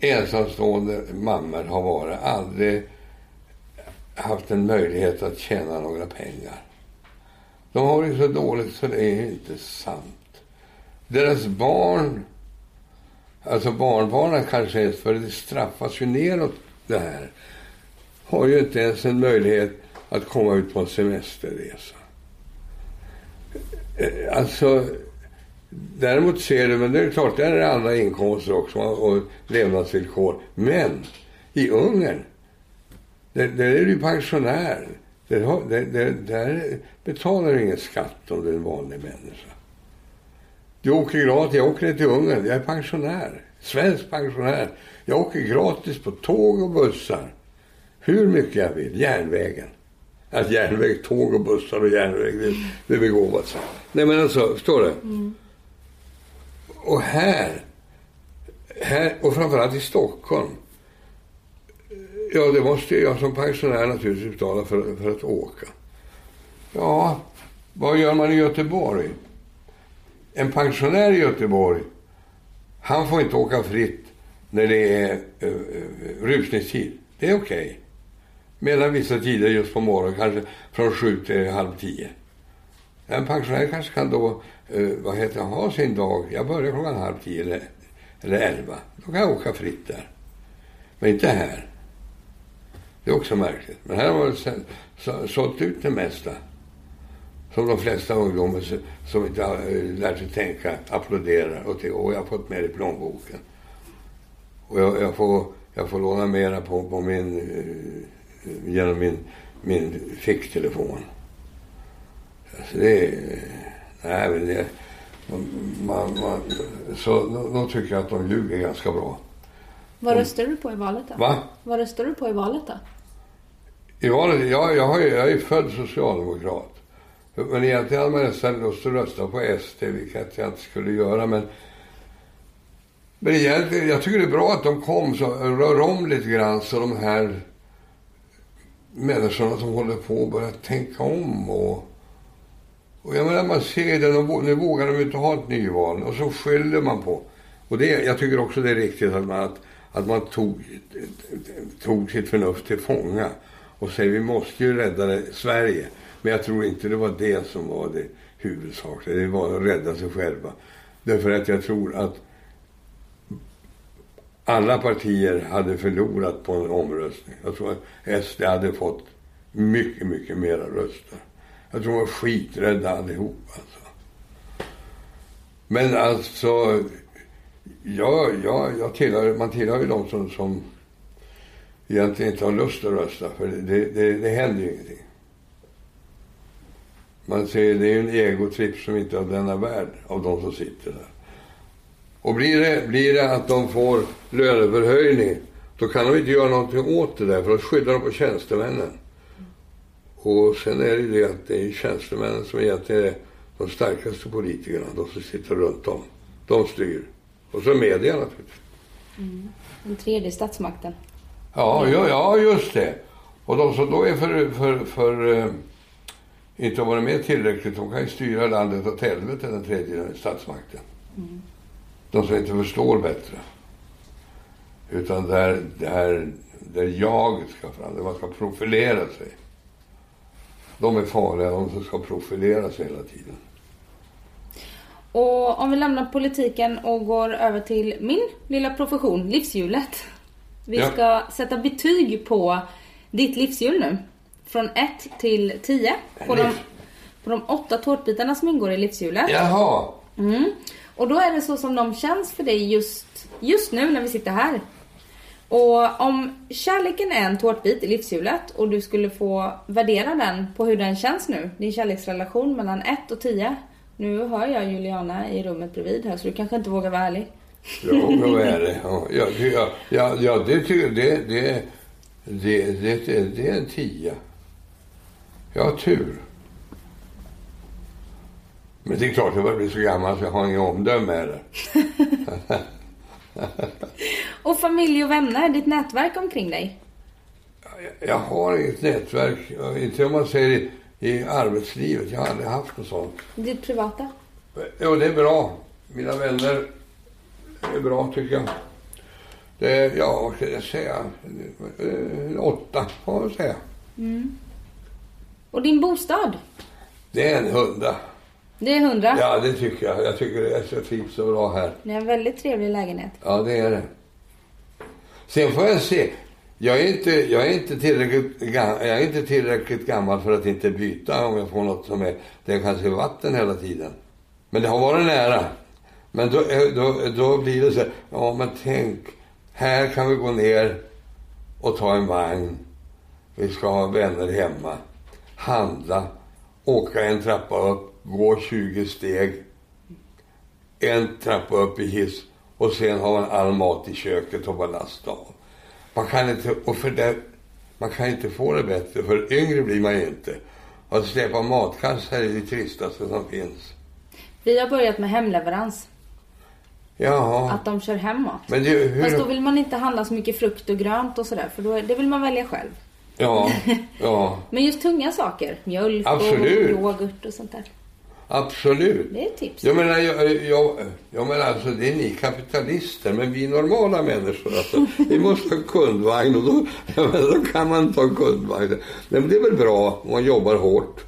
ensamstående mammor har varit, aldrig haft en möjlighet att tjäna några pengar. De har det så dåligt så det är inte sant. Deras barn, alltså barnbarnen kanske ens för det straffas ju neråt det här, har ju inte ens en möjlighet att komma ut på en semesterresa. Alltså, däremot ser du, men det är klart, där är det andra inkomster också och levnadsvillkor. Men i Ungern, där, där är du pensionär. Där, där, där betalar du ingen skatt om du är en vanlig människa. Du åker gratis, jag åker till Ungern, jag är pensionär, svensk pensionär. Jag åker gratis på tåg och bussar, hur mycket jag vill, järnvägen. Alltså järnväg, tåg och bussar och järnväg, det, det är begåvat så. Nej men alltså, står det? Mm. Och här, här, och framförallt i Stockholm. Ja, det måste jag som pensionär naturligtvis betala för, för att åka. Ja, vad gör man i Göteborg? En pensionär i Göteborg, han får inte åka fritt när det är eh, rusningstid. Det är okej. Okay. Medan vissa tider just på morgonen, kanske från sju till halv tio. En pensionär kanske kan då eh, vad heter, ha sin dag. Jag börjar klockan halv tio eller, eller elva. Då kan jag åka fritt där. Men inte här. Det är också märkligt. Men här har man sålt ut det mesta. Som de flesta ungdomar som inte har lärt sig tänka applåderar och tycker, åh, jag har fått med i plånboken. Och jag, jag, får, jag får låna mera på, på min, genom min, min ficktelefon. Så det är, nej men det, man, man, så då tycker jag att de ljuger ganska bra. Vad röstar du på i valet då? Va? Vad röstar du på i valet då? I valet, jag, jag, har, jag är född socialdemokrat. Men egentligen hade man nästan lust att rösta på S D, vilket jag inte skulle göra. Men, men egentligen, jag tycker det är bra att de kom så rör om lite grann så de här människorna som håller på börjar tänka om. Och, och jag menar, man ser det, de, nu vågar de inte ha ett nyval och så skyller man på. Och det, jag tycker också det är riktigt att man, att, att man tog, tog sitt förnuft till fånga och säger vi måste ju rädda det, Sverige. Men jag tror inte det var det som var det huvudsakliga. Det var att rädda sig själva. Därför att jag tror att alla partier hade förlorat på en omröstning. Jag tror att S D hade fått mycket, mycket mera röster. Jag tror att de var skiträdda allihop. Alltså. Men alltså, ja, ja, jag tillhör, man tillhör ju de som, som egentligen inte har lust att rösta. För det, det, det, det händer ju ingenting. Man säger det är en egotripp som inte är av denna värld av de som sitter där. Och blir det, blir det att de får löneförhöjning, då kan de inte göra någonting åt det där, för att skydda dem på tjänstemännen. Och sen är det ju det att det är tjänstemännen som egentligen är de starkaste politikerna, de som sitter runt om. De styr. Och så media naturligtvis. Mm. Den tredje statsmakten. Ja, ja, ja, just det. Och de som då är för... för, för inte har varit med tillräckligt, de kan ju styra landet åt helvete, den tredje statsmakten. Mm. De som inte förstår bättre. Utan där, där, där jaget ska fram, där man ska profilera sig. De är farliga, de som ska profilera sig hela tiden. Och om vi lämnar politiken och går över till min lilla profession, livshjulet. Vi ja. ska sätta betyg på ditt livshjul nu. Från ett till tio på de, på de åtta tårtbitarna som ingår i livshjulet. Jaha. Mm. Och då är det så som de känns för dig just, just nu när vi sitter här. Och om kärleken är en tårtbit i livshjulet och du skulle få värdera den på hur den känns nu. Din kärleksrelation mellan ett och tio. Nu hör jag Juliana i rummet bredvid här, så du kanske inte vågar vara ärlig. Jo, då är det. Ja, ja, ja, ja det tycker det, det, det, det, det, det är en tia. Jag har tur. Men det är klart att jag börjar bli så gammal så jag har ingen omdöme eller. Och familj och vänner, ditt nätverk omkring dig? Jag, jag har inget nätverk, inte om man säger i, i arbetslivet. Jag har aldrig haft något sånt. Ditt privata? Ja, det är bra. Mina vänner är bra tycker jag. Det är, ja, vad ska jag säga? Åtta, får jag säga. Mm. Och din bostad? Det är en hundra. Det är hundra? Ja, det tycker jag. Jag tycker det är så fint så bra här. Det är en väldigt trevlig lägenhet. Ja, det är det. Sen får jag se. Jag är inte, jag är inte, tillräckligt, jag är inte tillräckligt gammal för att inte byta om jag får något som är... Det är kanske vatten hela tiden. Men det har varit nära. Men då, då, då blir det så här... Ja, men tänk. Här kan vi gå ner och ta en vagn. Vi ska ha vänner hemma. Handla, åka en trappa upp, gå tjugo steg, en trappa upp i hiss och sen har man all mat i köket och bara lasta av. Man kan inte, och för det, man kan inte få det bättre, för yngre blir man ju inte. Att släpa matkassar är det tristaste som finns. Vi har börjat med hemleverans. Jaha. Att de kör hem mat. Men det, hur... Fast då vill man inte handla så mycket frukt och grönt och sådär, för då, det vill man välja själv. Ja, ja. Men just tunga saker, mjölk och yoghurt och sånt där. Absolut. Det är ett tips. Jag menar, jag, jag, jag menar alltså, det är ni kapitalister, men vi normala människor alltså, vi måste ha kundvagn, och då, menar, då kan man ta kundvagn. Men det är väl bra om man jobbar hårt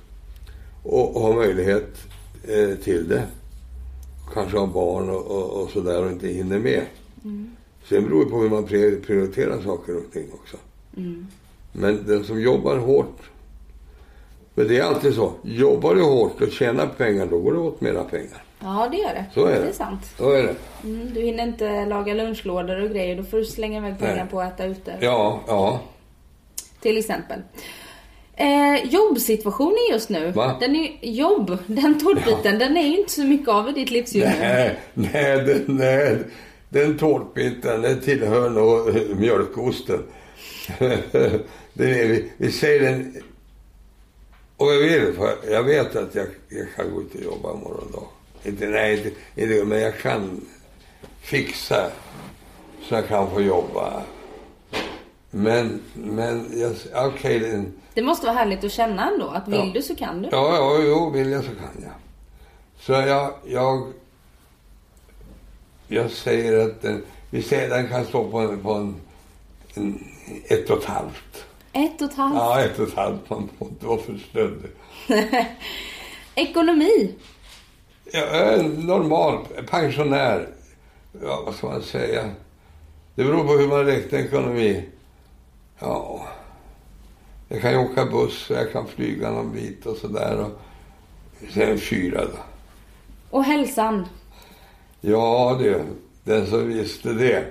och, och har möjlighet eh, till det. Kanske har barn och, och, och sådär och inte hinner med. Mm. Sen beror det på hur man prioriterar saker och ting också. Mm. Men den som jobbar hårt. Men det är alltid så. Jobbar du hårt och tjänar pengar, då går det åt mera pengar. Ja, det gör det. Så är det. Det är sant. Så är det. Mm, du hinner inte laga lunchlådor och grejer. Då får du slänga iväg pengar Nej. På att äta ute. Ja, ja. Till exempel. Eh, jobbsituationen just nu. Va? Den är jobb, den tårtbiten, ja. Den är ju inte så mycket av i ditt livsjord. Nej, nej, den, nej. Den tårtbiten, den tillhör nog mjölkosten. Den är, vi, vi säger den... Och jag vet, jag vet att jag, jag kan gå ut och jobba imorgon dag. Inte, nej, inte, men jag kan fixa så jag kan få jobba. Men, men okej. Okay, det, det måste vara härligt att känna ändå, att vill ja. Du så kan du. Ja, ja, jo, vill jag så kan jag. Så jag, jag, jag säger att den, vi säger den kan stå på en, på en, en ett och ett halvt. Ett och ett halvt. Ja, ett och ett halvt. Man får inte vara för stöddig. Ekonomi? Ja, normal. Pensionär. Ja, vad ska man säga? Det beror på hur man räknar ekonomi. Ja. Jag kan ju åka buss och jag kan flyga någon bit och sådär. Och sen fyra då. Och hälsan? Ja, det. Den som visste det.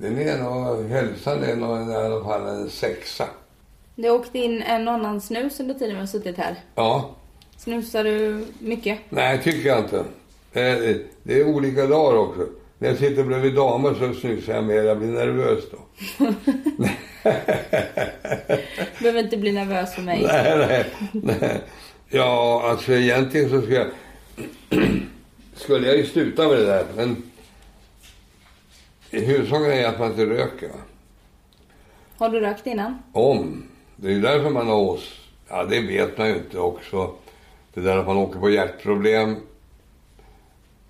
Den är nog, hälsan är nog i alla fall en sexa. Du åkte in en annan snus under tiden vi har suttit här. Ja. Snusar du mycket? Nej, tycker jag inte. Det är, det är olika dagar också. När jag sitter bredvid damer så snusar jag mer. Jag blir nervös då. Du behöver inte bli nervös för mig. Nej, nej. nej. Ja, alltså egentligen så skulle jag... skulle jag ju sluta med det där, men... Huvudsaken är att man inte röker. Har du rökt innan? Om. Det är ju därför man har ås. Ja, det vet man ju inte också. Det där att man åker på hjärtproblem.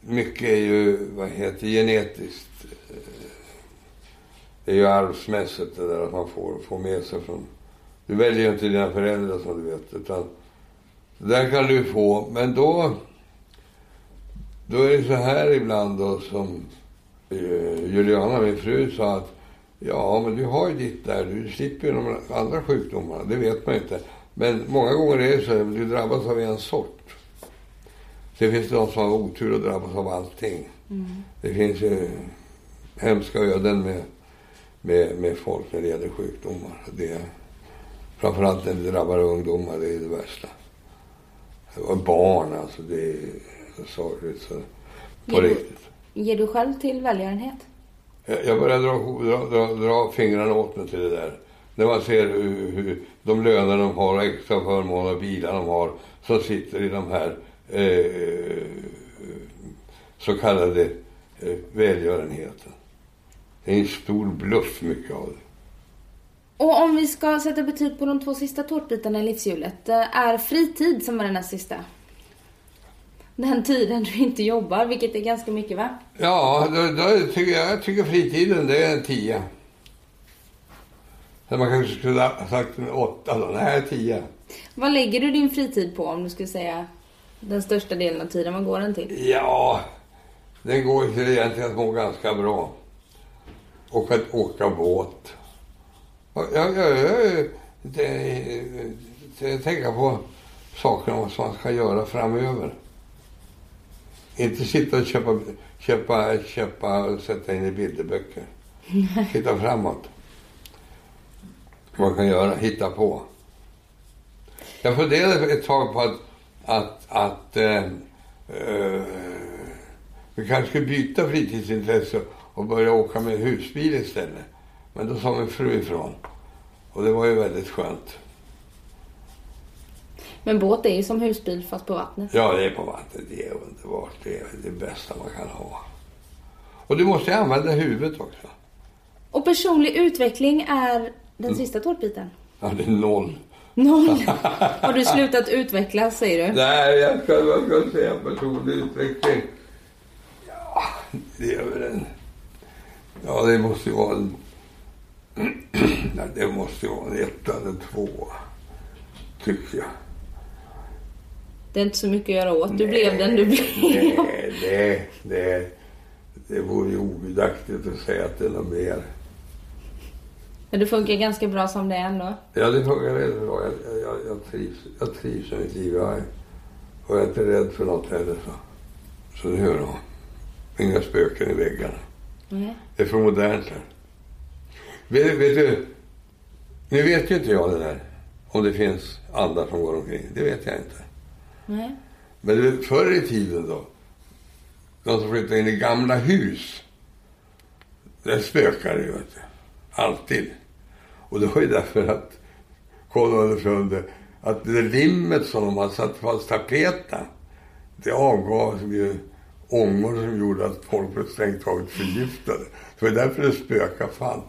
Mycket är ju, vad heter genetiskt. Det är ju arvsmässigt det där att man får, får med sig från... Du väljer ju inte dina föräldrar som du vet. Utan det där kan du få. Men då... Då är det så här ibland då som... Juliana, min fru, sa att ja, men du har ju ditt där, du slipper ju de andra sjukdomarna, det vet man inte. Men många gånger är det så att du drabbas av en sort. Det finns de som har otur och drabbas av allting. Mm. Det finns ju hemska öden med, med, med folk när det gäller sjukdomar. Det är, framförallt när det drabbar ungdomar, det är det värsta. Och barn, alltså, det är sorgligt så, på mm. riktigt. Ger du själv till välgörenhet? Jag börjar dra, dra, dra, dra fingrarna åt mig till det där. När man ser hur, hur de löner de har, extra förmåner och bilar de har, som sitter i de här eh, så kallade eh, välgörenheten. Det är en stor bluff mycket av det. Och om vi ska sätta betyg på de två sista tårtbitarna i livshjulet, är fritid som var den här sista? Den tiden du inte jobbar, vilket är ganska mycket, va? Ja, då, då tycker jag, jag tycker fritiden, det är en tia. Så man kanske skulle ha sagt en åtta, då, nej, tia. Vad lägger du din fritid på, om du skulle säga den största delen av tiden? Vad går den till? Ja, den går till egentligen att må ganska bra. Och att åka båt. Och jag, jag, jag, det, jag tänker på saker om vad man ska göra framöver. Inte sitta och köpa, köpa, köpa och sätta in i bilderböcker. Titta framåt. Man kan göra, hitta på. Jag funderade ett tag på att, att, att eh, eh, vi kanske skulle byta fritidsintresse och börja åka med husbil istället. Men då sa min fru ifrån. Och det var ju väldigt skönt. Men båt är ju som husbil fast på vattnet. Ja, det är på vattnet. Det är underbart. Det är det bästa man kan ha. Och du måste använda huvudet också. Och personlig utveckling är den sista tårtbiten. Ja, det är noll. Noll? Har du slutat utvecklas, säger du? Nej, jag ska väl säga personlig utveckling. Ja, det är väl en... Ja, det måste ju vara en... Det måste ju vara en ett eller två, tycker jag. Det är inte så mycket att göra åt. Du nej, blev den du blev. Nej, nej, nej. Det vore ju ogudaktigt att säga att det är något mer. Men det funkar ganska bra som det är ändå. Ja, det funkar väldigt bra. Jag, jag, jag trivs, jag trivs med mitt liv. Jag, och jag är inte rädd för något heller. Så, så det hör jag. Inga spöken i väggarna. Mm. Det är för modernt här. Vet, vet du, nu vet ju inte jag det där. Om det finns andra som går omkring. Det vet jag inte. Mm. Men förr i tiden då. De som flyttade in i gamla hus. Det spökade ju, vet du. Alltid. Och det var ju därför att kollade fram det, att det limmet som de hade satt fast tapeten, det avgav ju ångor som gjorde att folk blev strängt taget förgiftade. Det var därför det spökade fan.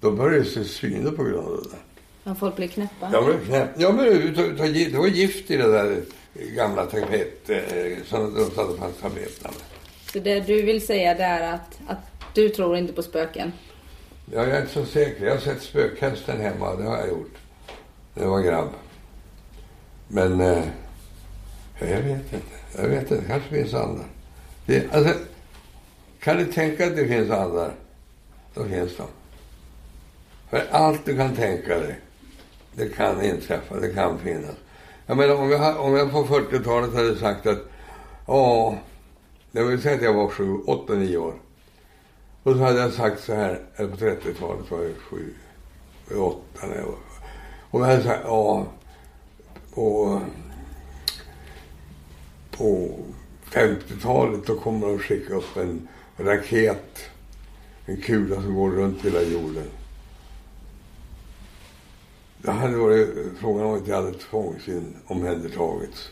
De började se syner på grund av det där. Ja, folk blev knäppa. Ja, blev knäppa. Ja, men det var gift i det där gamla tapeten som de satte fast tapeten. Så det du vill säga där är att, att du tror inte på spöken? Ja, jag är inte så säker. Jag har sett spökhästen hemma. Det har jag gjort. Det var grabb. Men eh, jag vet inte. Jag vet inte. Kanske finns andra. Det, alltså, kan du tänka att det finns andra? Då finns de. För allt du kan tänka dig, det kan inträffa. Det kan finnas. Jag menar, om jag, om jag på fyrtiotalet hade sagt att ja, jag vill säga att jag var sju, åtta, nio år. Och så hade jag sagt så här, på trettiotalet var jag sju, åtta när jag var. Och jag hade sagt, ja, på, på femtiotalet då kommer de skicka upp en raket, en kula som går runt hela jorden. Det hade varit frågan om att jag hade tvångsin omhändertagits.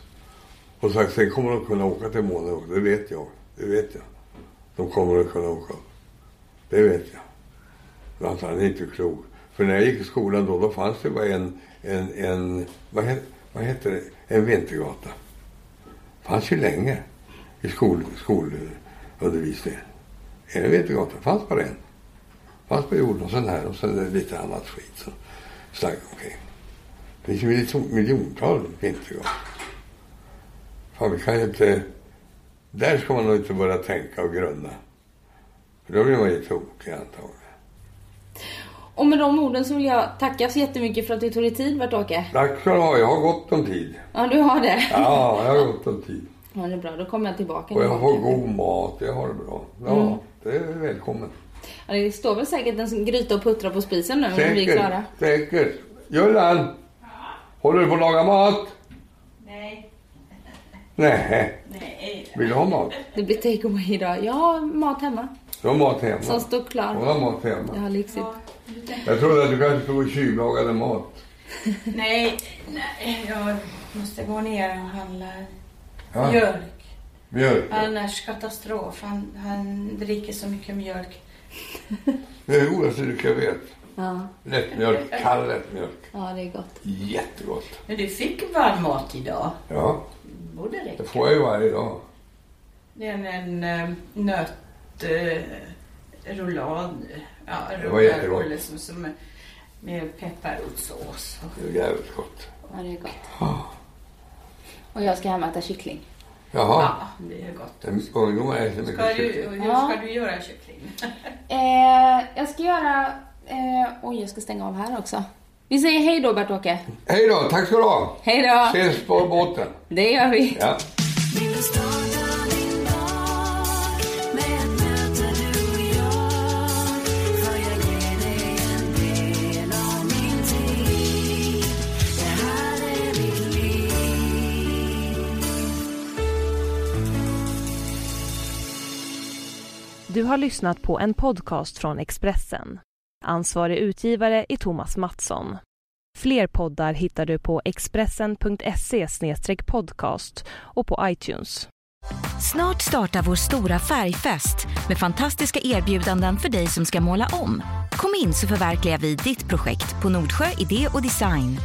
Och sagt, sen kommer de kunna åka till månen också, det vet jag, det vet jag. De kommer att kunna åka upp. Det vet jag. Alltså, han är inte klok. För när jag gick i skolan då, då fanns det bara en, en, en vad, heter, vad heter det? En vintergata. Fanns ju länge i skol, skolundervisningen. En vintergata, fanns bara en. Fanns på jorden och sen här och sen lite annat skit. Så slag omkring. Det finns ju miljontal vintergator. Fan, vi kan ju inte... Där ska man nog inte börja tänka och grunna. Då blir man ju tokig antagligen. Och med de orden så vill jag tacka så jättemycket för att du tog dig tid, Bert-Åke. Tack ska du ha, jag har gått om tid. Ja, du har det. Ja, jag har gått om tid. Ja, det är bra, då kommer jag tillbaka. Och jag får god mat, jag har det bra. Ja, mm. Det är välkommen. Ja, det står väl säkert en gryta och puttra på spisen nu när vi är klara. Säkert. Julian, ja. Håller du på att laga mat? Nej. Nej. Nej. Vill du ha mat? Det blir take away idag. Jag har mat hemma. Du har mat hemma? Som står klar. Jag har mat hemma. Jag har lyxigt. Ja. Jag trodde att du kanske stod och kyllagade mat. Nej, nej. Jag måste gå ner och handla ja. mjölk. Mjölk? Annars katastrof. Han, han dricker så mycket mjölk. Det är godaste du kan veta. Ja. Lättmjölk, kall lättmjölk. Ja, det är gott. Jättegott. Men du fick varm mat idag. Ja. Det, det får jag ju varje dag. Det är en, en nötrullad. Uh, ja, det var jättegott. Som, som, med pepparotsås. Det är jävligt gott. Ja, det är gott. Ja. Och jag ska hem äta kyckling. Jaha. Ja, det är gott. Är ska du, hur ja. ska du göra kyckling? eh, jag ska göra... Eh, oj, jag ska stänga av här också. Vi säger hej då, Bert-Åke. Hej då, tack ska du ha. Hej då. Ses på båten. Det gör vi. Ja. Du har lyssnat på en podcast från Expressen. Ansvarig utgivare är Thomas Mattsson. Fler poddar hittar du på expressen punkt se slash podcast och på iTunes. Snart startar vår stora färgfest med fantastiska erbjudanden för dig som ska måla om. Kom in så förverkligar vi ditt projekt på Nordsjö Idé och Design.